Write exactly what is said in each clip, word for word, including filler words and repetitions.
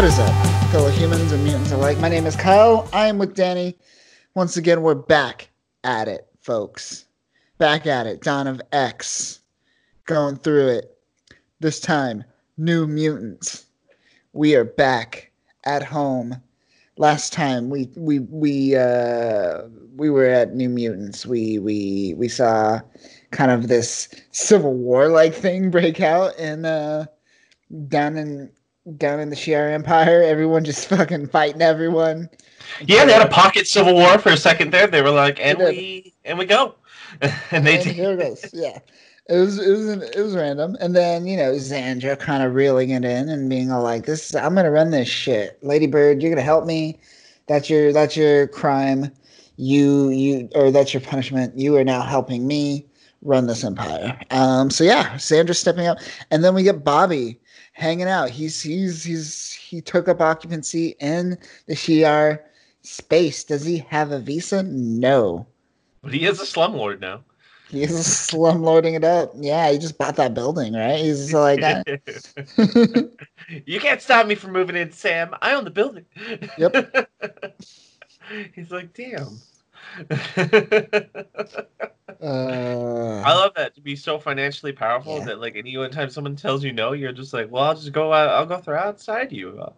What is up, fellow humans and mutants alike? My name is Kyle. I am with Danny. Once again, we're back at it, folks. Back at it. Dawn of X. Going through it. This time, New Mutants. We are back at home. Last time, we we we uh, we were at New Mutants. We we we saw kind of this Civil War-like thing break out in uh, down in. Down in the Shi'ar Empire, everyone just fucking fighting everyone. Yeah, they had a pocket civil war for a second there. They were like, "And we, and we go," and, and they did. Here it is. Yeah, it was it was an, it was random. And then you know, Xandra kind of reeling it in and being all like, "This, I'm gonna run this shit, Lady Bird. You're gonna help me. That's your that's your crime. You you or that's your punishment. You are now helping me run this empire." Um. So yeah, Xandra's stepping up, and then we get Bobby hanging out. He's he's he's he took up occupancy in the Shi'ar space. Does he have a visa? No. But he is a slumlord now. He is slumlording it up. Yeah, he just bought that building, right? He's just like, ah. You can't stop me from moving in, Sam. I own the building. Yep. He's like, damn. uh, I love that, to be so financially powerful yeah. that like any one time someone tells you no, you're just like, well, I'll just go out. I'll go through outside you. I'll,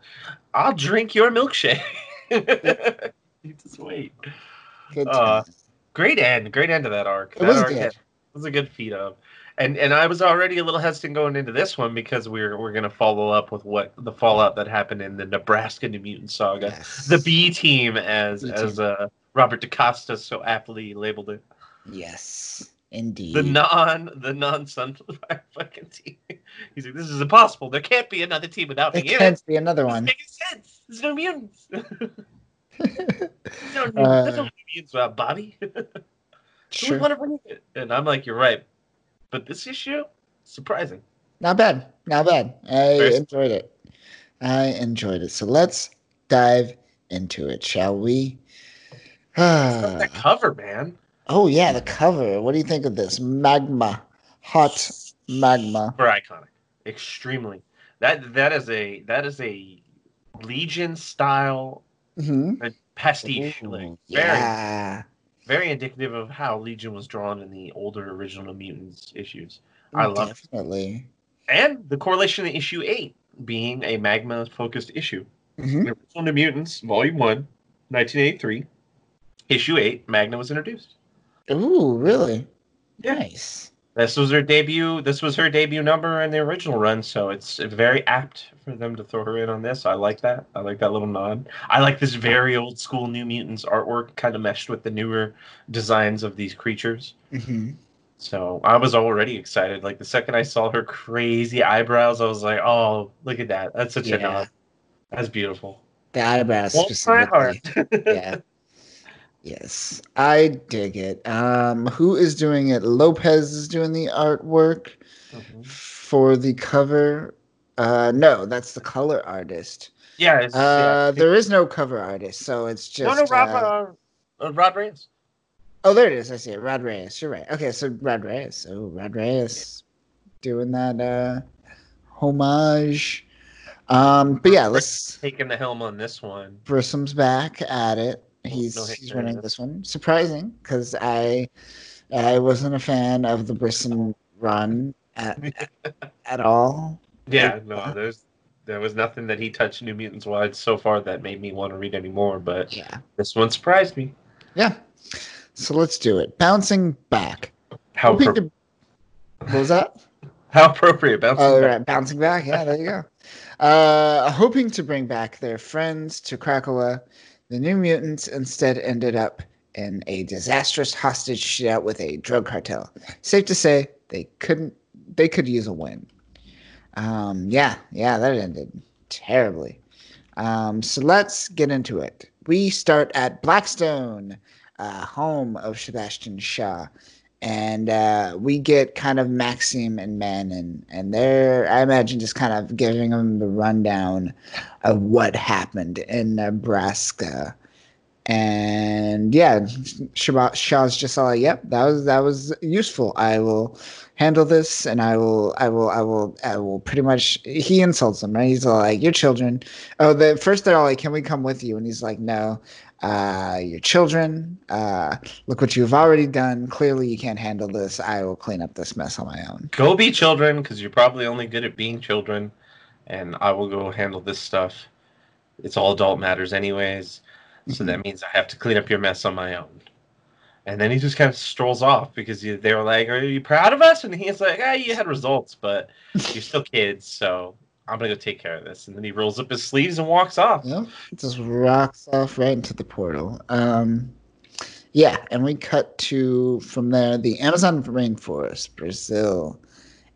I'll drink your milkshake. You just wait. Good uh, great end. Great end to that arc. It that was arc good. Had, was a good feed of. And and I was already a little hesitant going into this one because we're we're gonna follow up with what the fallout that happened in the Nebraska New Mutant Saga, yes. the B team as B-team. as a. Uh, Robert DaCosta so aptly labeled it. Yes, indeed. The non, the non-Sunfire fucking team. He's like, this is impossible. There can't be another team without me. There can't be another one. It doesn't make sense. There's no mutants. There's no, uh, there's no mutants without Bobby. Sure. We want to bring it. And I'm like, you're right. But this issue, surprising. Not bad. Not bad. I First. enjoyed it. I enjoyed it. So let's dive into it, shall we? Uh, the cover, man. Oh yeah, the cover. What do you think of this? Magma, hot magma. Super iconic, extremely. That that is a that is a Legion style mm-hmm. pastiche. Ooh, like, yeah. Very, very indicative of how Legion was drawn in the older original Mutants issues. I love it. Definitely. And the correlation to issue eight being a magma focused issue. Mm-hmm. The original New Mutants, Volume One, nineteen eighty three. Issue eight, Magna was introduced. Ooh, really? Nice. This was her debut. This was her debut number in the original run, so it's very apt for them to throw her in on this. I like that. I like that little nod. I like this very old school New Mutants artwork, kind of meshed with the newer designs of these creatures. Mm-hmm. So I was already excited. Like the second I saw her crazy eyebrows, I was like, "Oh, look at that! That's such yeah. a nod. That's beautiful." The eyebrows. Just my heart. Yeah. Yes, I dig it. Um, who is doing it? Lopez is doing the artwork mm-hmm. for the cover. Uh, no, that's the color artist. Yeah, it's, uh, yeah. there is no cover artist, so it's just no, no, Rob, uh, uh, Rod Reyes. Oh, there it is. I see it. Rod Reyes. You're right. Okay, so Rod Reyes. Oh, Rod Reyes doing that uh, homage. Um, but yeah, let's taking the helm on this one. Brissom's back at it. He's, no he's running this one. Surprising, because I I wasn't a fan of the Brisson run at at all. Yeah, like, no, there's there was nothing that he touched New Mutants wide so far that made me want to read anymore. But yeah. this one surprised me. Yeah, so let's do it. Bouncing back. How pro- the, what was that? How appropriate. Bouncing oh, back. Right, bouncing back. Yeah, there you go. Uh, hoping to bring back their friends to Krakoa. The New Mutants instead ended up in a disastrous hostage shootout with a drug cartel. Safe to say, they couldn't. They could use a win. Um, yeah, yeah, that ended terribly. Um, so let's get into it. We start at Blackstone, uh, home of Sebastian Shaw, and uh, we get kind of Maxime and Manon, and they're, I imagine, just kind of giving them the rundown of what happened in Nebraska. And yeah, Shaw's just all like, "Yep, that was that was useful. I will handle this, and I will, I will, I will, I will." Pretty much, he insults them, right? He's all like, "Your children." Oh, the first they're all like, "Can we come with you?" And he's like, "No, uh, your children. Uh, look what you've already done. Clearly, you can't handle this. I will clean up this mess on my own. Go be children, because you're probably only good at being children, and I will go handle this stuff. It's all adult matters, anyways." So that means I have to clean up your mess on my own. And then he just kind of strolls off because he, they were like, "Are you proud of us?" And he's like, "Ah, you had results, but you're still kids, so I'm going to go take care of this." And then he rolls up his sleeves and walks off. Yeah, just rocks off right into the portal. Um, yeah, and we cut to, from there, the Amazon rainforest, Brazil.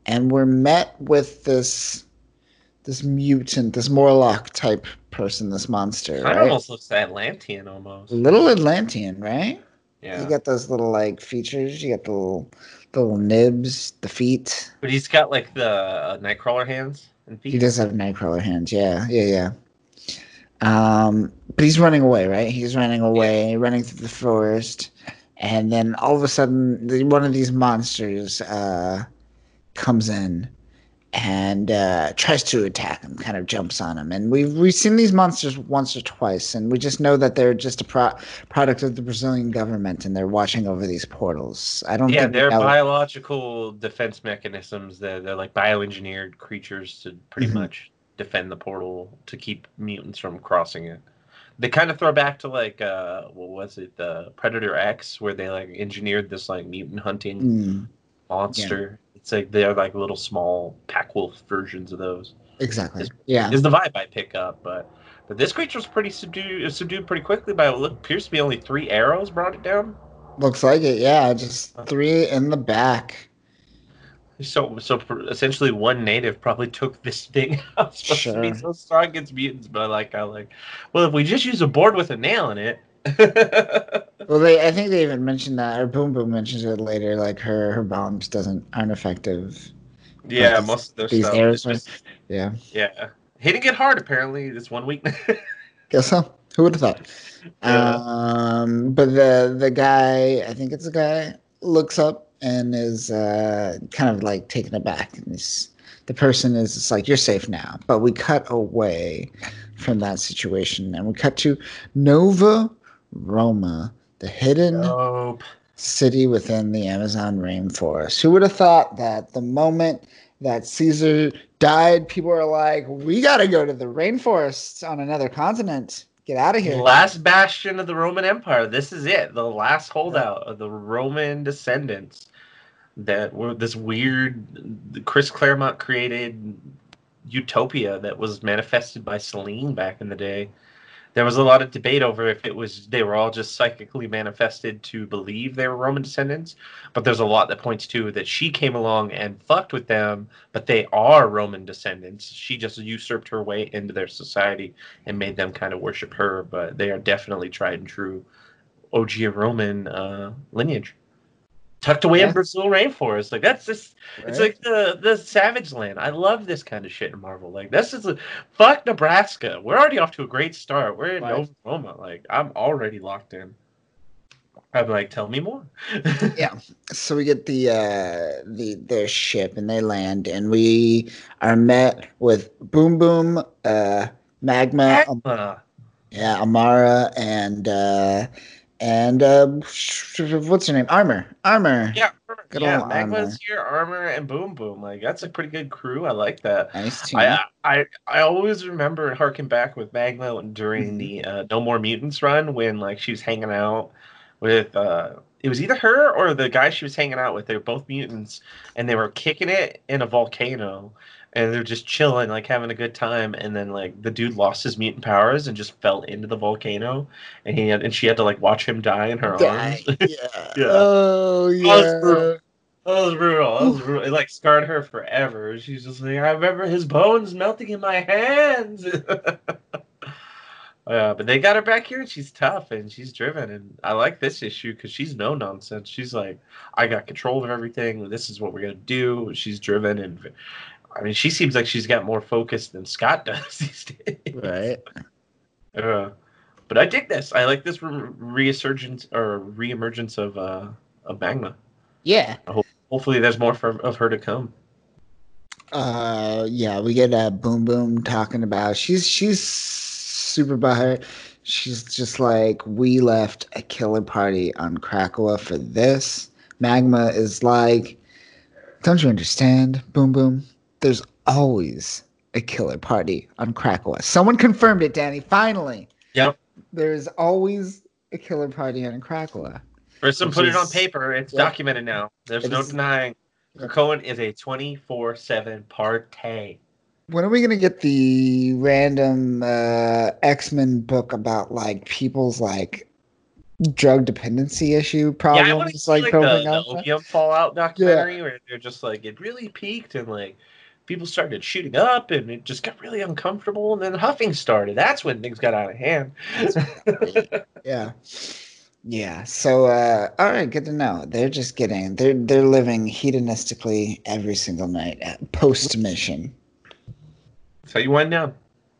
And we're met with this... This mutant, this Morlock type person, this monster. Kind of right? Almost looks Atlantean, almost. Little Atlantean, right? Yeah. You got those little like features. You got the little, the little nibs, the feet. But he's got like the uh, Nightcrawler hands and feet. He does have Nightcrawler hands. Yeah, yeah, yeah. Um, but he's running away, right? He's running away, yeah. running through the forest, and then all of a sudden, one of these monsters uh, comes in. And uh, tries to attack him, kind of jumps on him. And we've, we've seen these monsters once or twice, and we just know that they're just a pro product of the Brazilian government, and they're watching over these portals. I don't. Yeah, think they're biological defense mechanisms. They're, they're like bioengineered creatures to pretty mm-hmm. much defend the portal to keep mutants from crossing it. They kind of throw back to like, uh, what was it, the Predator X, where they like engineered this like mutant hunting mm. monster. Yeah. It's like they're like little small pack wolf versions of those. Exactly. Is, yeah. Is the vibe I pick up, but but this creature's pretty subdued subdued pretty quickly by what appears to be only three arrows brought it down. Looks like it, yeah. Just three in the back. So so essentially one native probably took this thing out. Supposed sure. to be so strong against mutants, but like I like well if we just use a board with a nail in it. Well, they, I think they even mentioned that, or Boom Boom mentions it later. Like her, her bombs doesn't aren't effective. Yeah, these, most of their these arrows. Just, yeah, yeah, hitting it hard apparently this one week. Guess so. Who would have thought? Yeah. Um, but the the guy, I think it's a guy, looks up and is uh, kind of like taken aback, and he's. The person is just like, "You're safe now." But we cut away from that situation, and we cut to Nova Roma, the hidden nope. city within the Amazon rainforest. Who would have thought that the moment that Caesar died, people are like, "We gotta go to the rainforests on another continent. Get out of here." Last bastion of the Roman Empire. This is it. The last holdout yeah. of the Roman descendants that were this weird Chris Claremont created utopia that was manifested by Selene back in the day. There was a lot of debate over if it was they were all just psychically manifested to believe they were Roman descendants, but there's a lot that points to that she came along and fucked with them, but they are Roman descendants. She just usurped her way into their society and made them kind of worship her, but they are definitely tried and true O G Roman uh, lineage. Tucked away yeah. in Brazil rainforest, like that's just right. It's like the the Savage Land. I love this kind of shit in Marvel. Like this is a, fuck Nebraska. We're already off to a great start. We're in right. Nova Roma. Like I'm already locked in. I'm like, tell me more. Yeah. So we get the uh, the their ship and they land and we are met with Boom Boom, uh, Magma, Magma. Um, yeah, Amara and. Uh, And uh, what's her name? Armor. Armor. Yeah, good yeah. Old Magma's here, Armor, and Boom Boom. Like that's a pretty good crew. I like that. Nice team. I I I always remember harking back with Magma during the uh, No More Mutants run when like she was hanging out with uh, it was either her or the guy she was hanging out with. They were both mutants, and they were kicking it in a volcano. And they're just chilling, like having a good time. And then, like, the dude lost his mutant powers and just fell into the volcano. And he had, and she had to like watch him die in her die. arms. Yeah. yeah. Oh yeah. That was brutal. That was brutal. That was brutal. It like scarred her forever. She's just like, I remember his bones melting in my hands. uh, but they got her back here, and she's tough and she's driven. And I like this issue because she's no nonsense. She's like, I got control of everything. This is what we're gonna do. She's driven and. I mean, she seems like she's got more focus than Scott does these days. Right. Uh, But I dig this. I like this re resurgence or reemergence of uh, of Magma. Yeah. Ho hopefully, there's more for, of her to come. Uh, yeah, we get uh, Boom Boom talking about she's she's super by her. She's just like, we left a killer party on Krakoa for this. Magma is like, don't you understand, Boom Boom? There's always a killer party on Krakoa. Someone confirmed it, Danny. Finally. Yep. There's always a killer party on Krakoa. Person put is, it on paper. It's yep. documented now. There's it no is, denying. Krakoan is a twenty-four seven party. When are we going to get the random uh, X-Men book about, like, people's, like, drug dependency issue problems? Yeah, I want to see, like, like the, the Opium Fallout documentary yeah. where they're just, like, it really peaked and, like, people started shooting up and it just got really uncomfortable and then huffing started. That's when things got out of hand. yeah. Yeah. So, uh, all right. Good to know. They're just getting, they're, they're living hedonistically every single night at post-mission. That's how you wind down.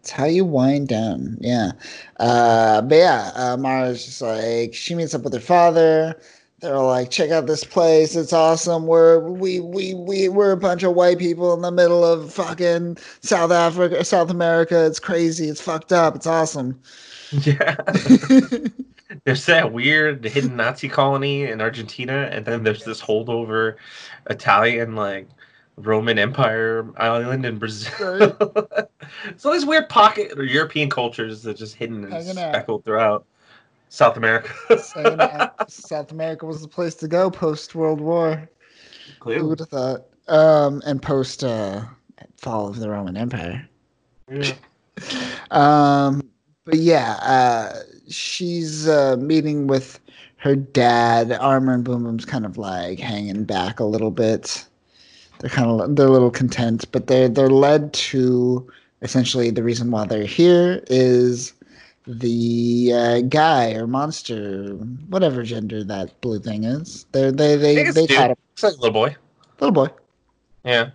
That's how you wind down, yeah. Uh, but yeah, uh, Mara's just like, she meets up with her father. They're like, check out this place. It's awesome. We're, we, we, we, we're a bunch of white people in the middle of fucking South Africa, South America. It's crazy. It's fucked up. It's awesome. Yeah. There's that weird hidden Nazi colony in Argentina. And then there's this holdover Italian, like, Roman Empire island in Brazil. Right. So these weird pocket or European cultures that just hidden and speckled throughout South America. South America was the place to go post World War. Clearly. Who would have thought? Um, and post uh, fall of the Roman Empire. Yeah. um, but yeah, uh, she's uh, meeting with her dad. Armor and Boom Boom's kind of like hanging back a little bit. They're kind of they're a little content, but they're they're led to essentially the reason why they're here is the uh, guy or monster, whatever gender that blue thing is. They're, they they they they had him. It's like a little boy, little boy. Yeah,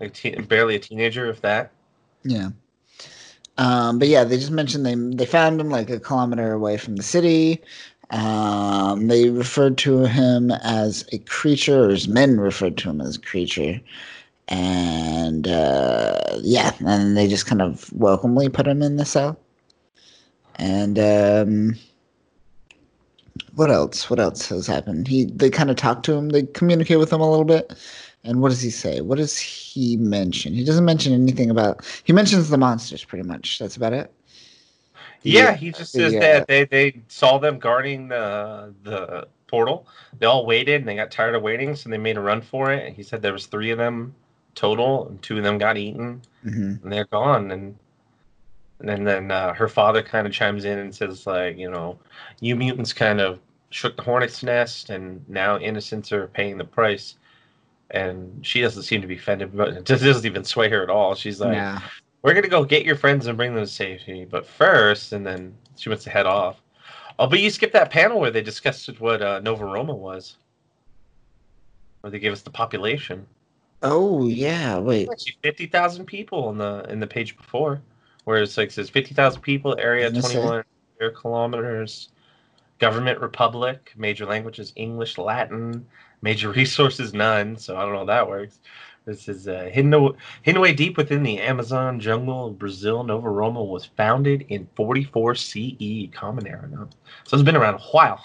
like te barely a teenager, if that. Yeah, um, but yeah, they just mentioned they they found him like a kilometer away from the city. Um, they referred to him as a creature, or his men referred to him as a creature, and uh, yeah, and they just kind of welcomely put him in the cell. And um, what else? What else has happened? He they kind of talk to him, they communicate with him a little bit. And what does he say? What does he mention? He doesn't mention anything about. He mentions the monsters pretty much. That's about it. Yeah, he just says yeah. that they, they saw them guarding the the portal. They all waited, and they got tired of waiting, so they made a run for it. And he said there was three of them total, and two of them got eaten, mm-hmm. and they're gone. And and then uh, her father kind of chimes in and says, like, you know, you mutants kind of shook the hornet's nest, and now innocents are paying the price. And she doesn't seem to be offended, but it doesn't even sway her at all. She's like... Nah. We're going to go get your friends and bring them to safety. But first, and then she wants to head off. Oh, but you skipped that panel where they discussed what uh, Nova Roma was. Where they gave us the population. Oh, yeah. Wait. fifty thousand people in the in the page before. Where it's like, it says fifty thousand people, area twenty-one square kilometers, government republic, major languages, English, Latin, major resources, none. So I don't know how that works. This is uh, hidden, hidden way deep within the Amazon jungle of Brazil. Nova Roma was founded in forty-four C E, Common Era. No? So it's been around a while.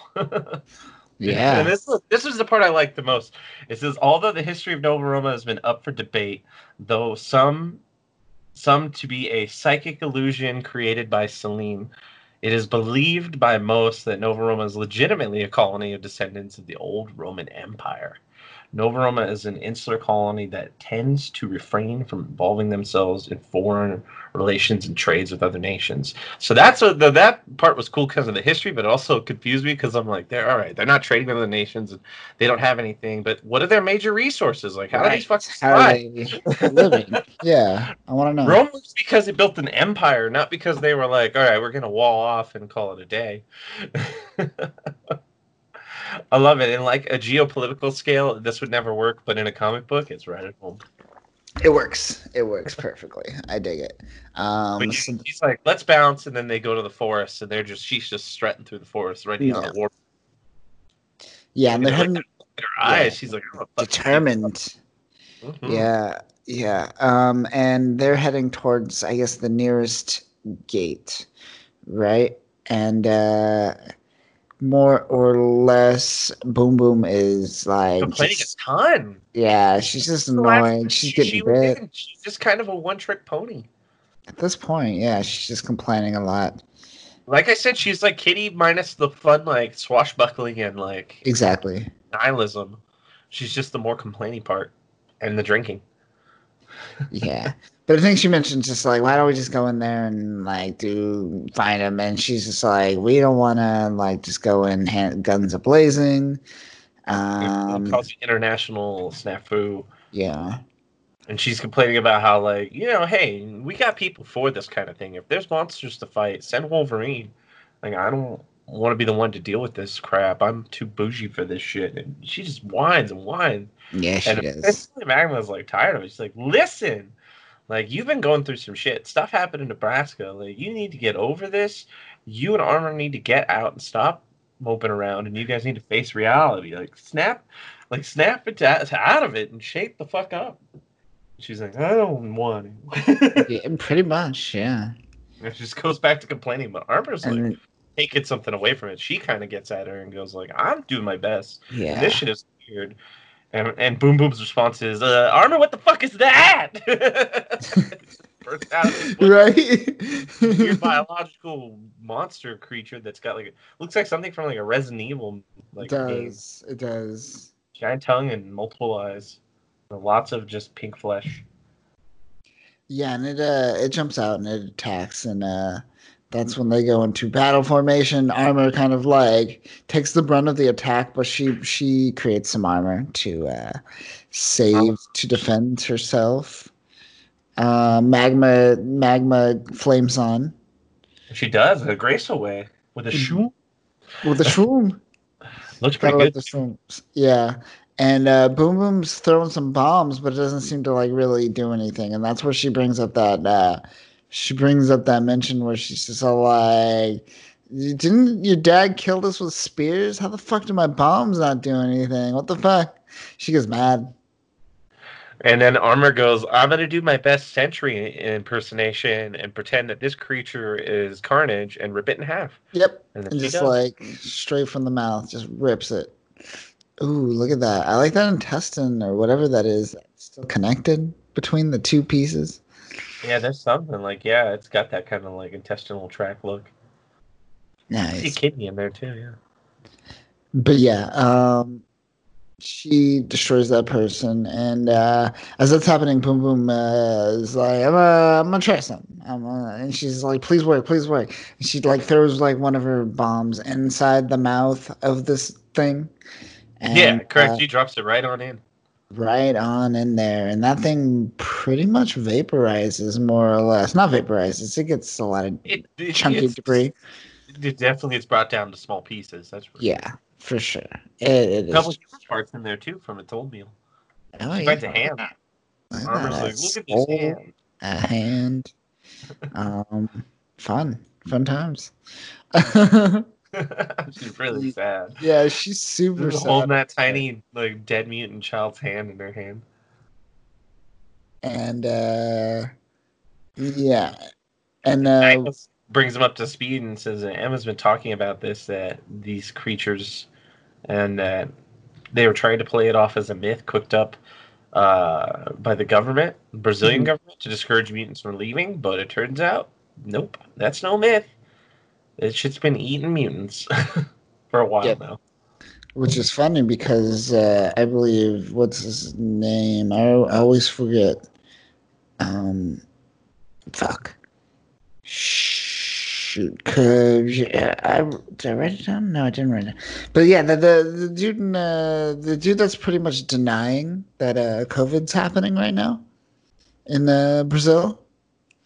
yeah. And this, this is the part I like the most. It says, although the history of Nova Roma has been up for debate, though some, some to be a psychic illusion created by Selene, it is believed by most that Nova Roma is legitimately a colony of descendants of the old Roman Empire. Nova Roma is an insular colony that tends to refrain from involving themselves in foreign relations and trades with other nations. So that's a, the, that part was cool because of the history, but it also confused me because I'm like, they're all right. They're not trading with other nations. And they don't have anything. But what are their major resources? Like, how right. do these fuckers survive? How are they living? yeah, I want to know. Rome was because it built an empire, not because they were like, all right, we're going to wall off and call it a day. I love it. In like a geopolitical scale, this would never work, but in a comic book, it's right at home. It works. It works perfectly. I dig it. Um, but she, she's like, let's bounce, and then they go to the forest, and they're just she's just strutting through the forest, right now. Yeah. yeah, and they're, they're having like, in her eyes. Yeah, she's like oh, determined. Mm-hmm. Yeah, yeah. Um, and they're heading towards, I guess, the nearest gate, right? And uh, more or less, Boom Boom is like complaining just, a ton. Yeah, she's just annoying. She's she, getting she bit. She's just kind of a one-trick pony at this point. Yeah, she's just complaining a lot. Like I said, she's like Kitty minus the fun, like swashbuckling and like exactly nihilism. She's just the more complaining part and the drinking. Yeah. But I think she mentioned just like, why don't we just go in there and like do find him? And she's just like, we don't want to like just go in hand, guns a blazing. Um, it calls it international snafu. Yeah. And she's complaining about how like, you know, hey, we got people for this kind of thing. If there's monsters to fight, send Wolverine. Like, I don't want to be the one to deal with this crap. I'm too bougie for this shit. And she just whines and whines. Yeah, she does. And Magma's like tired of it. She's like, listen. Like, you've been going through some shit. Stuff happened in Nebraska. Like, you need to get over this. You and Armor need to get out and stop moping around, and you guys need to face reality. Like, snap like snap it out of it and shape the fuck up. She's like, I don't want it. Yeah, pretty much, yeah. It just goes back to complaining, but Armor's and like, hey, get something away from it. She kind of gets at her and goes like, I'm doing my best. Yeah. This shit is weird. And, and Boom Boom's response is, uh, Armor, what the fuck is that? Burst out of his right? Weird biological monster creature that's got like, looks like something from like a Resident Evil like, it does. Game. It does. Giant tongue and multiple eyes. And lots of just pink flesh. Yeah, and it uh, it jumps out and it attacks, and uh, that's when they go into battle formation. Armor kind of like takes the brunt of the attack, but she she creates some armor to uh, save um, to defend herself. Uh, magma magma flames on. She does in a graceful way with a shroom. With a shroom. Looks pretty good. The yeah, and uh, Boom Boom's throwing some bombs, but it doesn't seem to like really do anything. And that's where she brings up that. Uh, She brings up that mention where she's just all like, didn't your dad kill us with spears? How the fuck do my bombs not do anything? What the fuck? She gets mad. And then Armor goes, I'm going to do my best sentry impersonation and pretend that this creature is Carnage and rip it in half. Yep. And, and just does. Like straight from the mouth, just rips it. Ooh, look at that. I like that intestine or whatever that is. It's still connected between the two pieces. Yeah, there's something like, yeah, it's got that kind of like intestinal tract look. Nice. I see kidney in there too, yeah. But yeah, um, she destroys that person, and uh, as that's happening, Boom Boom uh, is like, I'm, uh, I'm gonna try something. I'm, uh, and she's like, please work, please work. And she like throws like one of her bombs inside the mouth of this thing. And, yeah, correct. Uh, she drops it right on in. Right on in there, and that thing pretty much vaporizes, more or less. Not vaporizes; it gets a lot of it, it, chunky it's, debris. It definitely is brought down to small pieces. That's for yeah, sure. for sure. It, it a couple is of parts in there too from its old meal. Oh she yeah, the hand. Armor's like, look at this hand. A hand. um, fun, fun times. She's really sad. Yeah, she's super she's sad. Holding that tiny, like, dead mutant child's hand in her hand. And, uh... yeah. And, uh... brings him up to speed and says that Emma's been talking about this, that these creatures, and that they were trying to play it off as a myth cooked up uh, by the government, Brazilian mm-hmm. government, to discourage mutants from leaving, but it turns out, nope, that's no myth. That shit's been eating mutants for a while yep. now. Which is funny because uh, I believe, what's his name? I, I always forget. Um, fuck. Shoot. Cause, yeah, I, did I write it down? No, I didn't write it down. But yeah, the, the, the, dude, in, uh, the dude that's pretty much denying that uh, COVID's happening right now in uh, Brazil.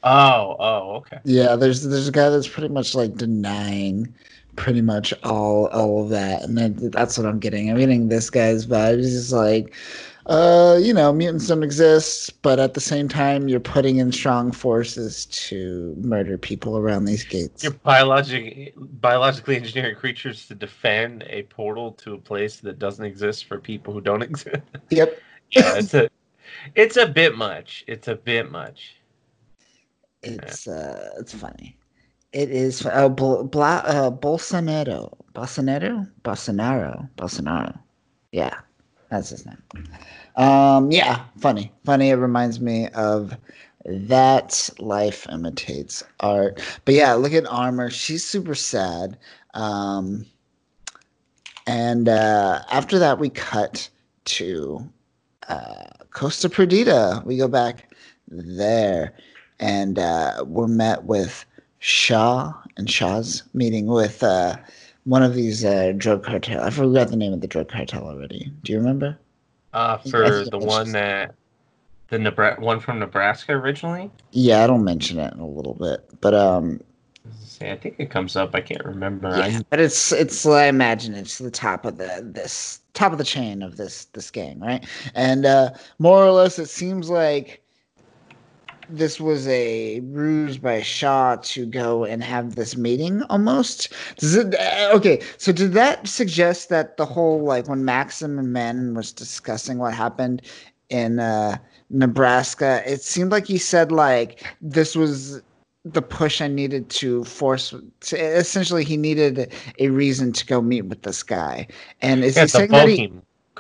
Oh, oh, okay. Yeah, there's there's a guy that's pretty much like denying pretty much all all of that, and that, that's what I'm getting. I'm getting this guy's vibe. He's just like, uh, you know, mutants don't exist, but at the same time, you're putting in strong forces to murder people around these gates. You're biologic, biologically engineering creatures to defend a portal to a place that doesn't exist for people who don't exist. Yep. Yeah, it's a, it's a bit much. It's a bit much. It's, uh, it's funny. It is uh, bl- bl- uh, Bolsonaro. Bolsonaro? Bolsonaro. Bolsonaro. Yeah, that's his name. Um, yeah, funny. Funny. It reminds me of that. Life imitates art. But yeah, look at Armor. She's super sad. Um, and uh, after that, we cut to uh, Costa Perdida. We go back there, and uh, we're met with Shaw and Shaw's meeting with uh, one of these uh, drug cartel. I forgot the name of the drug cartel already. Do you remember? Uh, for the one that the Nebra- one from Nebraska originally. Yeah, I don't mention it in a little bit, but um, I think it comes up. I can't remember. Yeah, but it's it's. I imagine it's the top of the this top of the chain of this this gang, right? And uh, more or less, it seems like this was a ruse by Shaw to go and have this meeting almost. Does it, okay, so did that suggest that the whole, like, when Maxime and Manon was discussing what happened in uh, Nebraska, it seemed like he said, like, this was the push I needed to force. To, essentially, he needed a reason to go meet with this guy. And is yeah, he saying that he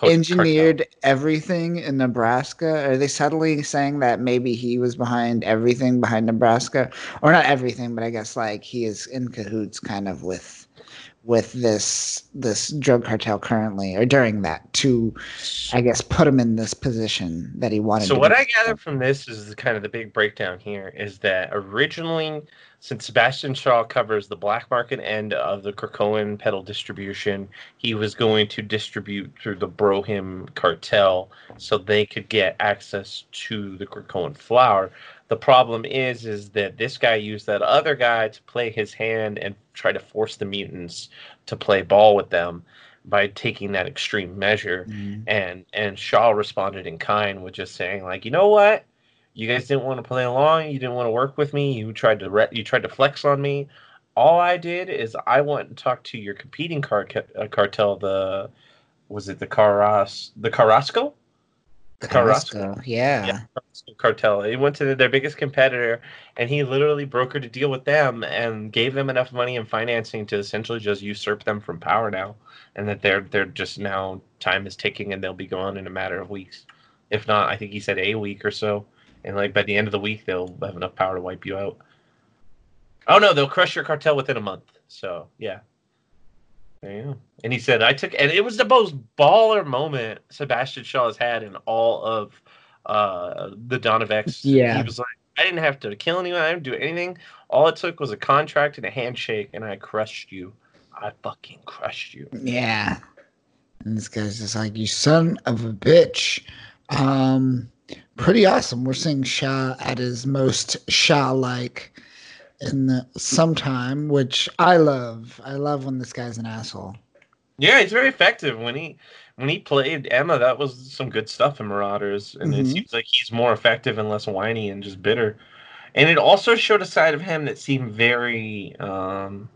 engineered cartel. Everything in Nebraska? Are they subtly saying that maybe he was behind everything behind Nebraska, or not everything, but I guess like he is in cahoots kind of with with this this drug cartel currently or during that to, I guess, put him in this position that he wanted. So to what I gather from this is kind of the big breakdown here is that originally, since Sebastian Shaw covers the black market end of the Krakoan pedal distribution, he was going to distribute through the Brohim cartel so they could get access to the Krakoan flower. The problem is, is that this guy used that other guy to play his hand and try to force the mutants to play ball with them by taking that extreme measure. Mm-hmm. And, and Shaw responded in kind with just saying, like, you know what? You guys didn't want to play along. You didn't want to work with me. You tried to re- you tried to flex on me. All I did is I went and talked to your competing car- ca- cartel. The was it the Carras the Carrasco? The Carrasco, Carrasco. Yeah. yeah Carrasco cartel. He went to the, their biggest competitor, and he literally brokered a deal with them and gave them enough money and financing to essentially just usurp them from power now, and that they're they're just now time is ticking and they'll be gone in a matter of weeks, if not. I think he said a week or so. And, like, by the end of the week, they'll have enough power to wipe you out. Oh, no, they'll crush your cartel within a month. So, yeah. There you go. And he said, I took... And it was the most baller moment Sebastian Shaw has had in all of uh, the Dawn of X. Yeah. He was like, I didn't have to kill anyone. I didn't do anything. All it took was a contract and a handshake, and I crushed you. I fucking crushed you. Yeah. And this guy's just like, you son of a bitch. Um... Pretty awesome. We're seeing Shaw at his most Shaw-like in the, some time, which I love. I love when this guy's an asshole. Yeah, he's very effective. When he when he played Emma, that was some good stuff in Marauders. And mm-hmm. It seems like he's more effective and less whiny and just bitter. And it also showed a side of him that seemed very, um,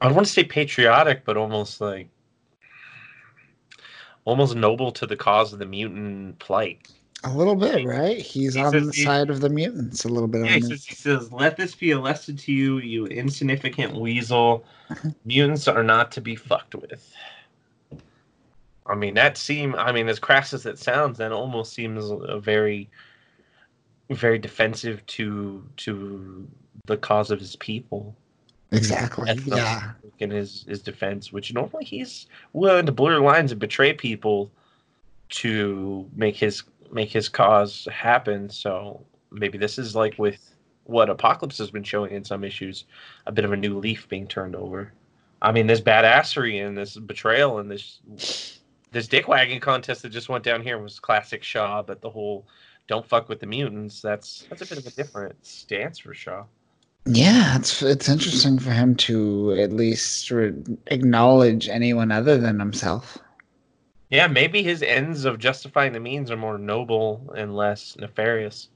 I don't want to say patriotic, but almost like, almost noble to the cause of the mutant plight. A little bit, right? He's he on says, the side of the mutants a little bit. Yeah, on he, says, he says, let this be a lesson to you, you insignificant weasel. Mutants are not to be fucked with. I mean, that seems, I mean, as crass as it sounds, that almost seems a very, very defensive to to the cause of his people. Exactly. Yeah. In his, his defense, which normally he's willing to blur lines and betray people to make his make his cause happen. So maybe this is like with what Apocalypse has been showing in some issues, a bit of a new leaf being turned over. I mean, this badassery and this betrayal and this this dick wagging contest that just went down here was classic Shaw, but the whole don't fuck with the mutants, that's that's a bit of a different stance for Shaw. Yeah, it's it's interesting for him to at least re- acknowledge anyone other than himself. Yeah, maybe his ends of justifying the means are more noble and less nefarious.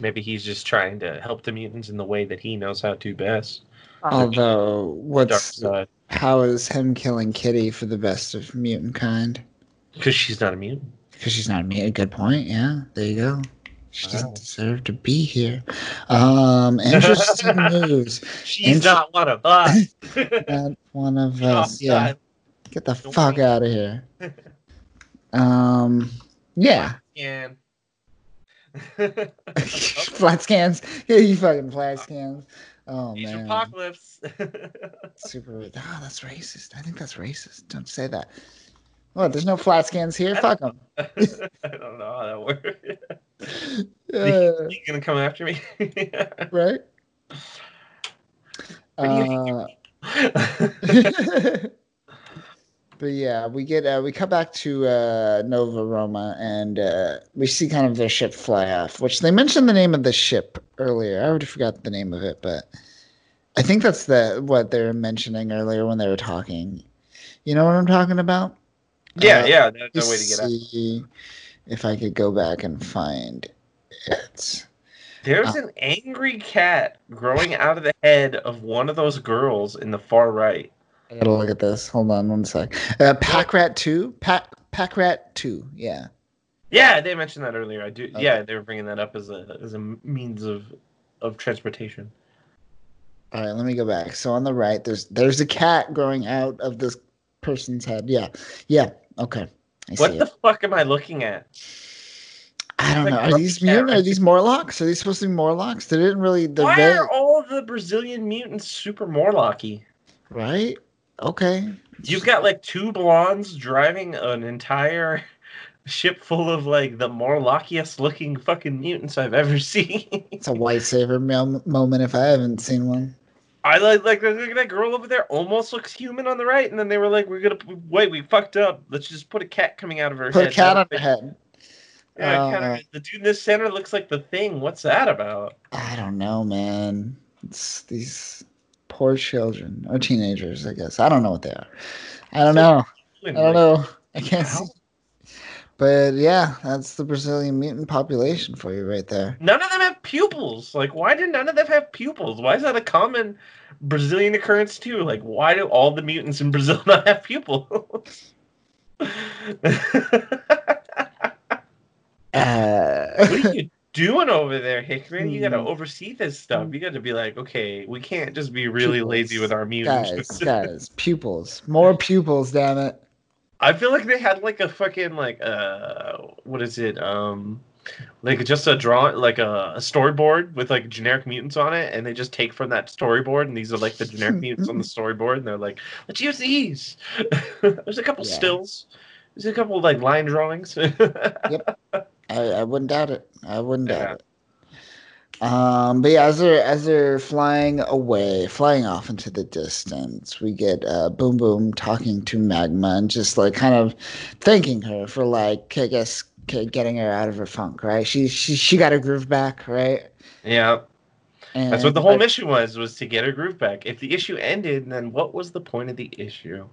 Maybe he's just trying to help the mutants in the way that he knows how to best. Although, what's how is him killing Kitty for the best of mutant kind? Because she's not a mutant. Because she's not a mutant. Good point. Yeah, there you go. She wow. doesn't deserve to be here. Um, interesting moves. She's Inter- not one of us. Not one of us. Yeah. Not. Get the Don't fuck me. out of here. Um. Yeah. Yeah. Flat scans. Yeah, you fucking flat scans. Oh Age man. Apocalypse. Super. Ah, oh, that's racist. I think that's racist. Don't say that. What? There's no flat scans here. I Fuck them. I don't know how that works. Uh, you gonna come after me? Right. Uh, But yeah, we get uh, we cut back to uh, Nova Roma, and uh, we see kind of their ship fly off, which they mentioned the name of the ship earlier. I already forgot the name of it, but I think that's the what they were mentioning earlier when they were talking. You know what I'm talking about? Yeah, uh, yeah. There's no way to get out. If I could go back and find it. There's uh, an angry cat growing out of the head of one of those girls in the far right. I gotta look at this. Hold on one sec. Uh, Pack Rat two? Pack Pack Rat two, yeah. Yeah, they mentioned that earlier. I do. Okay. Yeah, they were bringing that up as a as a means of, of transportation. All right, let me go back. So on the right, there's there's a cat growing out of this person's head. Yeah, yeah, okay. I what the it. fuck am I looking at? I don't know. Are these mutant? Are these Morlocks? Are these supposed to be Morlocks? They didn't really... Why very... are all the Brazilian mutants super Morlocky? Right? Okay. You've got like two blondes driving an entire ship full of like the Morlockiest looking fucking mutants I've ever seen. It's a white savior mo- moment if I haven't seen one. I like like look at that girl over there, almost looks human on the right, and then they were like, "We're gonna wait, we fucked up. Let's just put a cat coming out of her put head." Put a cat on her head. Yeah, uh, kind of, the dude in the center looks like the Thing. What's that about? I don't know, man. It's these. Poor children or teenagers, I guess. I don't know what they are. I don't know. I don't know. I can't see. But yeah, that's the Brazilian mutant population for you right there. None of them have pupils. Like, why do none of them have pupils? Why is that a common Brazilian occurrence too? Like, why do all the mutants in Brazil not have pupils? uh... What do you doing over there, Hickman? You gotta oversee this stuff. You gotta be like, okay, we can't just be really pupils. lazy with our mutants. Guys, guys, pupils. More pupils, damn it. I feel like they had like a fucking like uh what is it? Um like just a draw like a, a storyboard with like generic mutants on it, and they just take from that storyboard, and these are like the generic mutants on the storyboard, and they're like, let's use these. There's a couple yeah. stills. There's a couple like line drawings. Yep. I, I wouldn't doubt it. I wouldn't doubt yeah. it. Um, but yeah, as they're as they're flying away, flying off into the distance, we get uh, Boom Boom talking to Magma and just like kind of thanking her for like I guess getting her out of her funk, right? She she she got her groove back, right? Yeah, and that's what the whole like, mission was was to get her groove back. If the issue ended, then what was the point of the issue?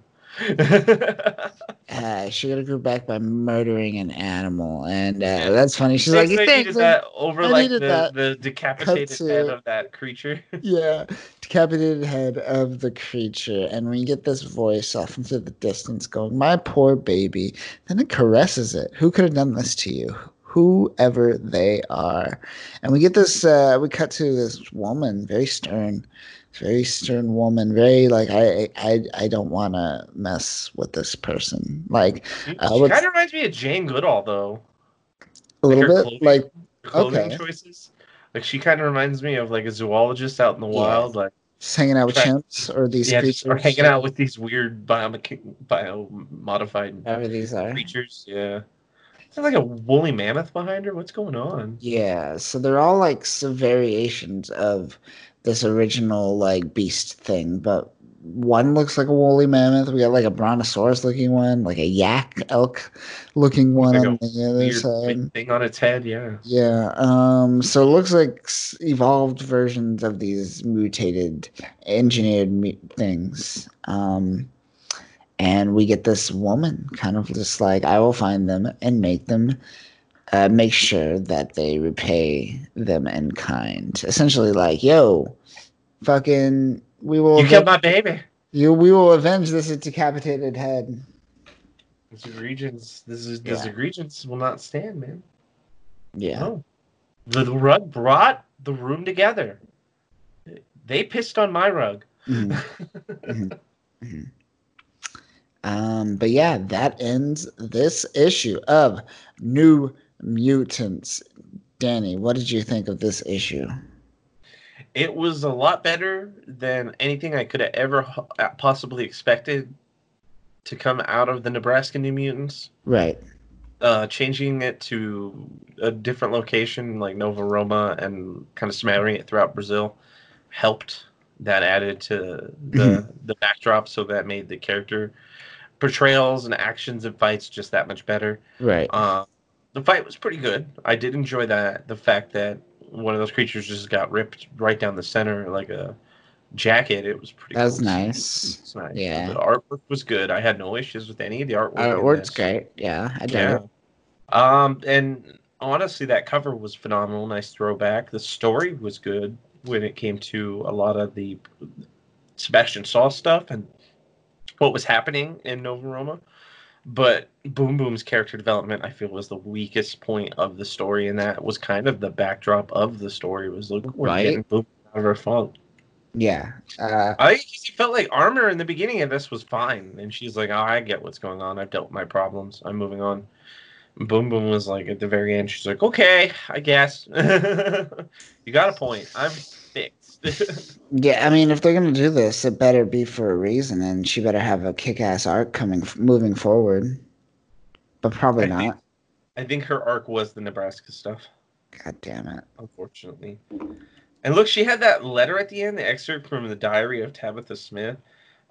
uh, she got a group back by murdering an animal, and uh, that's funny. She's like, "You think that over I like the, that. the decapitated to, head of that creature?" Yeah, decapitated head of the creature, and when you get this voice off into the distance going, "My poor baby," then it caresses it. Who could have done this to you? Whoever they are, and we get this. Uh, we cut to this woman, very stern. Very stern woman, very like I I I don't want to mess with this person. Like, uh, she kind of reminds me of Jane Goodall, though. A little like bit, clothing, like clothing okay. choices. Like she kind of reminds me of like a zoologist out in the yeah. wild, like just hanging out with trying, chimps or these yeah, creatures, or hanging out with these weird bio bio modified these are. creatures. Yeah. Is there like a woolly mammoth behind her? What's going on? Yeah, so they're all like some variations of this original like beast thing, but one looks like a woolly mammoth. We got like a brontosaurus looking one, like a yak elk looking one like on the other weird side. Thing on its head, yeah. Yeah. Um. So it looks like evolved versions of these mutated, engineered things. Um. And we get this woman kind of just like, I will find them and make them, uh, make sure that they repay them in kind. Essentially like, yo, fucking, we will. You killed my baby. You, we will avenge this decapitated head. This egregious, this is, this yeah. egregious will not stand, man. Yeah. No. The, the rug brought the room together. They pissed on my rug. Mm-hmm. mm-hmm. Mm-hmm. Um, but yeah, that ends this issue of New Mutants. Danny, what did you think of this issue? It was a lot better than anything I could have ever possibly expected to come out of the Nebraska New Mutants. Right. Uh, changing it to a different location like Nova Roma and kind of smattering it throughout Brazil helped. That added to the the backdrop, so that made the character portrayals and actions and fights just that much better. Right. Uh, the fight was pretty good. I did enjoy that. The fact that one of those creatures just got ripped right down the center like a jacket. It was pretty. That was cool. nice. It's nice. Yeah. The artwork was good. I had no issues with any of the artwork. Artwork's great. Yeah, I did. Yeah. Um, and honestly, that cover was phenomenal. Nice throwback. The story was good. When it came to a lot of the Sebastian Shaw stuff and what was happening in Nova Roma. But Boom Boom's character development, I feel, was the weakest point of the story, and that was kind of the backdrop of the story. Was like, we're right? getting Boom out of her funk. Yeah. Uh, I felt like Armor in the beginning of this was fine, and she's like, oh, I get what's going on. I've dealt with my problems. I'm moving on. Boom Boom was like at the very end. She's like, "Okay, I guess you got a point. I'm fixed." Yeah, I mean, if they're gonna do this, it better be for a reason, and she better have a kick-ass arc coming, moving forward. But probably I not. Think, I think her arc was the Nebraska stuff. God damn it! Unfortunately, and look, she had that letter at the end, the excerpt from the diary of Tabitha Smith.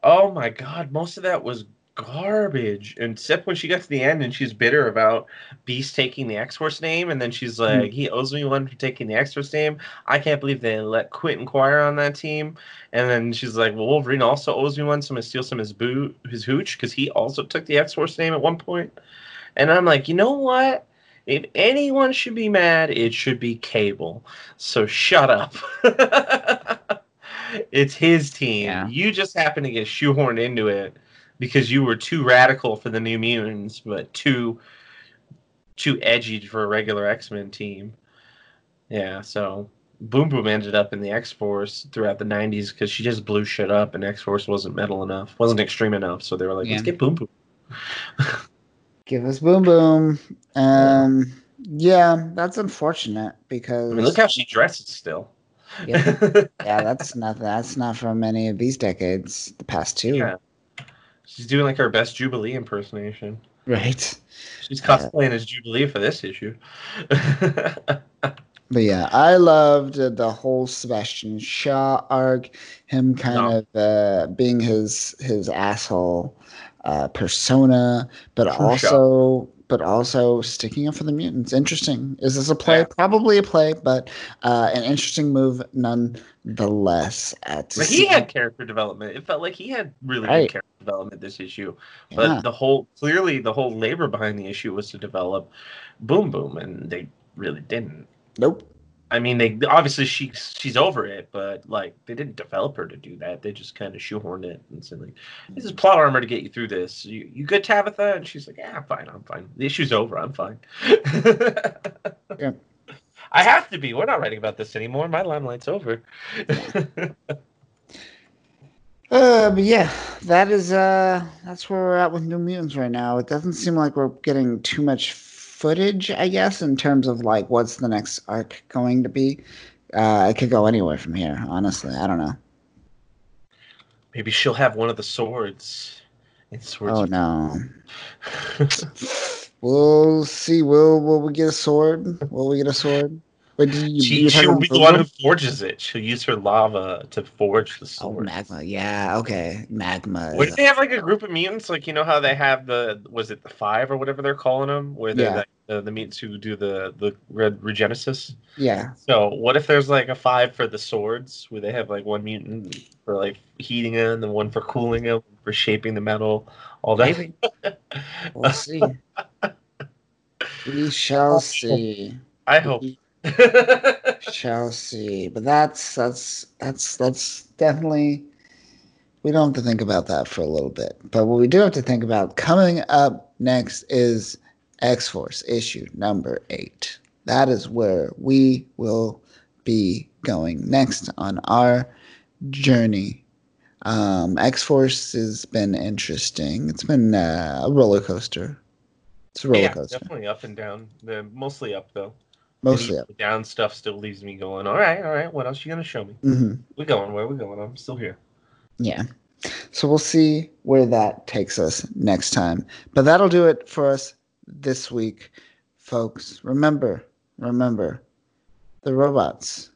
Oh my God, most of that was garbage, except when she got to the end and she's bitter about Beast taking the X-Force name, and then she's like, he owes me one for taking the X-Force name. I can't believe they let Quentin Quire on that team. And then she's like, well, Wolverine also owes me one, so I'm going to steal some of his, boo- his hooch, because he also took the X-Force name at one point. And I'm like, you know what? If anyone should be mad, it should be Cable. So shut up. It's his team. Yeah. You just happen to get shoehorned into it. Because you were too radical for the New Mutants, but too too edgy for a regular X-Men team. Yeah, so Boom Boom ended up in the X-Force throughout the nineties because she just blew shit up, and X-Force wasn't metal enough, wasn't extreme enough, so they were like, yeah. let's get Boom Boom. Give us Boom Boom. Um, yeah, that's unfortunate because... I mean, look how she dresses still. Yeah, yeah that's, not, that's not from many of these decades, the past two. Yeah. She's doing like her best Jubilee impersonation. Right. She's cosplaying uh, as Jubilee for this issue. But yeah, I loved uh, the whole Sebastian Shaw arc, him kind no. of uh, being his his asshole uh, persona, but True also Shaw. but also sticking up for the mutants. Interesting. Is this a play? Yeah. Probably a play, but uh, an interesting move nonetheless. Uh, but he had character development. It felt like he had really right. good character development this issue, but yeah. the whole clearly the whole labor behind the issue was to develop Boom Boom, and they really didn't. Nope. I mean, they obviously she she's over it, but like they didn't develop her to do that. They just kind of shoehorned it and said like, "This is plot armor to get you through this. You you good, Tabitha?" And she's like, "Yeah, I'm fine. I'm fine. The issue's over. I'm fine." yeah. I have to be. We're not writing about this anymore. My limelight's over. Uh, but yeah, that is uh, that's where we're at with New Mutants right now. It doesn't seem like we're getting too much footage, I guess, in terms of like what's the next arc going to be. Uh, it could go anywhere from here, honestly. I don't know. Maybe she'll have one of the swords. In swords oh no. We'll see. Will Will we get a sword? Will we get a sword? You, she, she'll be the one who forges it. She'll use her lava to forge the sword. Oh, magma. Yeah, okay. Magma. Wouldn't they have like a group of mutants? Like, you know how they have the, was it the five or whatever they're calling them? Where they're yeah. like the, the mutants who do the the regenesis. Yeah. So what if there's like a five for the swords, where they have like one mutant for like heating them, and one for cooling them, for shaping the metal, all that. Maybe. We'll see. We shall see. I hope. Shall see. But that's that's that's that's definitely. We don't have to think about that for a little bit. But what we do have to think about coming up next is X-Force issue number eight. That is where we will be going next on our journey. Um, X-Force has been interesting. It's been uh, a roller coaster. It's a roller yeah, coaster. Definitely up and down. They're mostly up, though. Mostly up. The down stuff still leaves me going, all right, all right, what else are you going to show me? Mm-hmm. We're going. Where are we going? I'm still here. Yeah. So we'll see where that takes us next time. But that'll do it for us this week, folks. Remember, remember, the robots,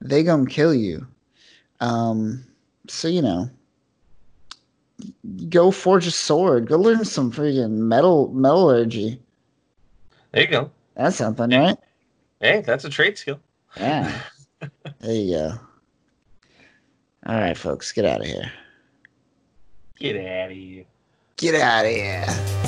they gonna kill you. Um, so, you know, go forge a sword. Go learn some freaking metal metallurgy. There you go. That's something, right? Hey, that's a trade skill. Yeah. There you go. All right, folks, get out of here. Get out of here. Get out of here.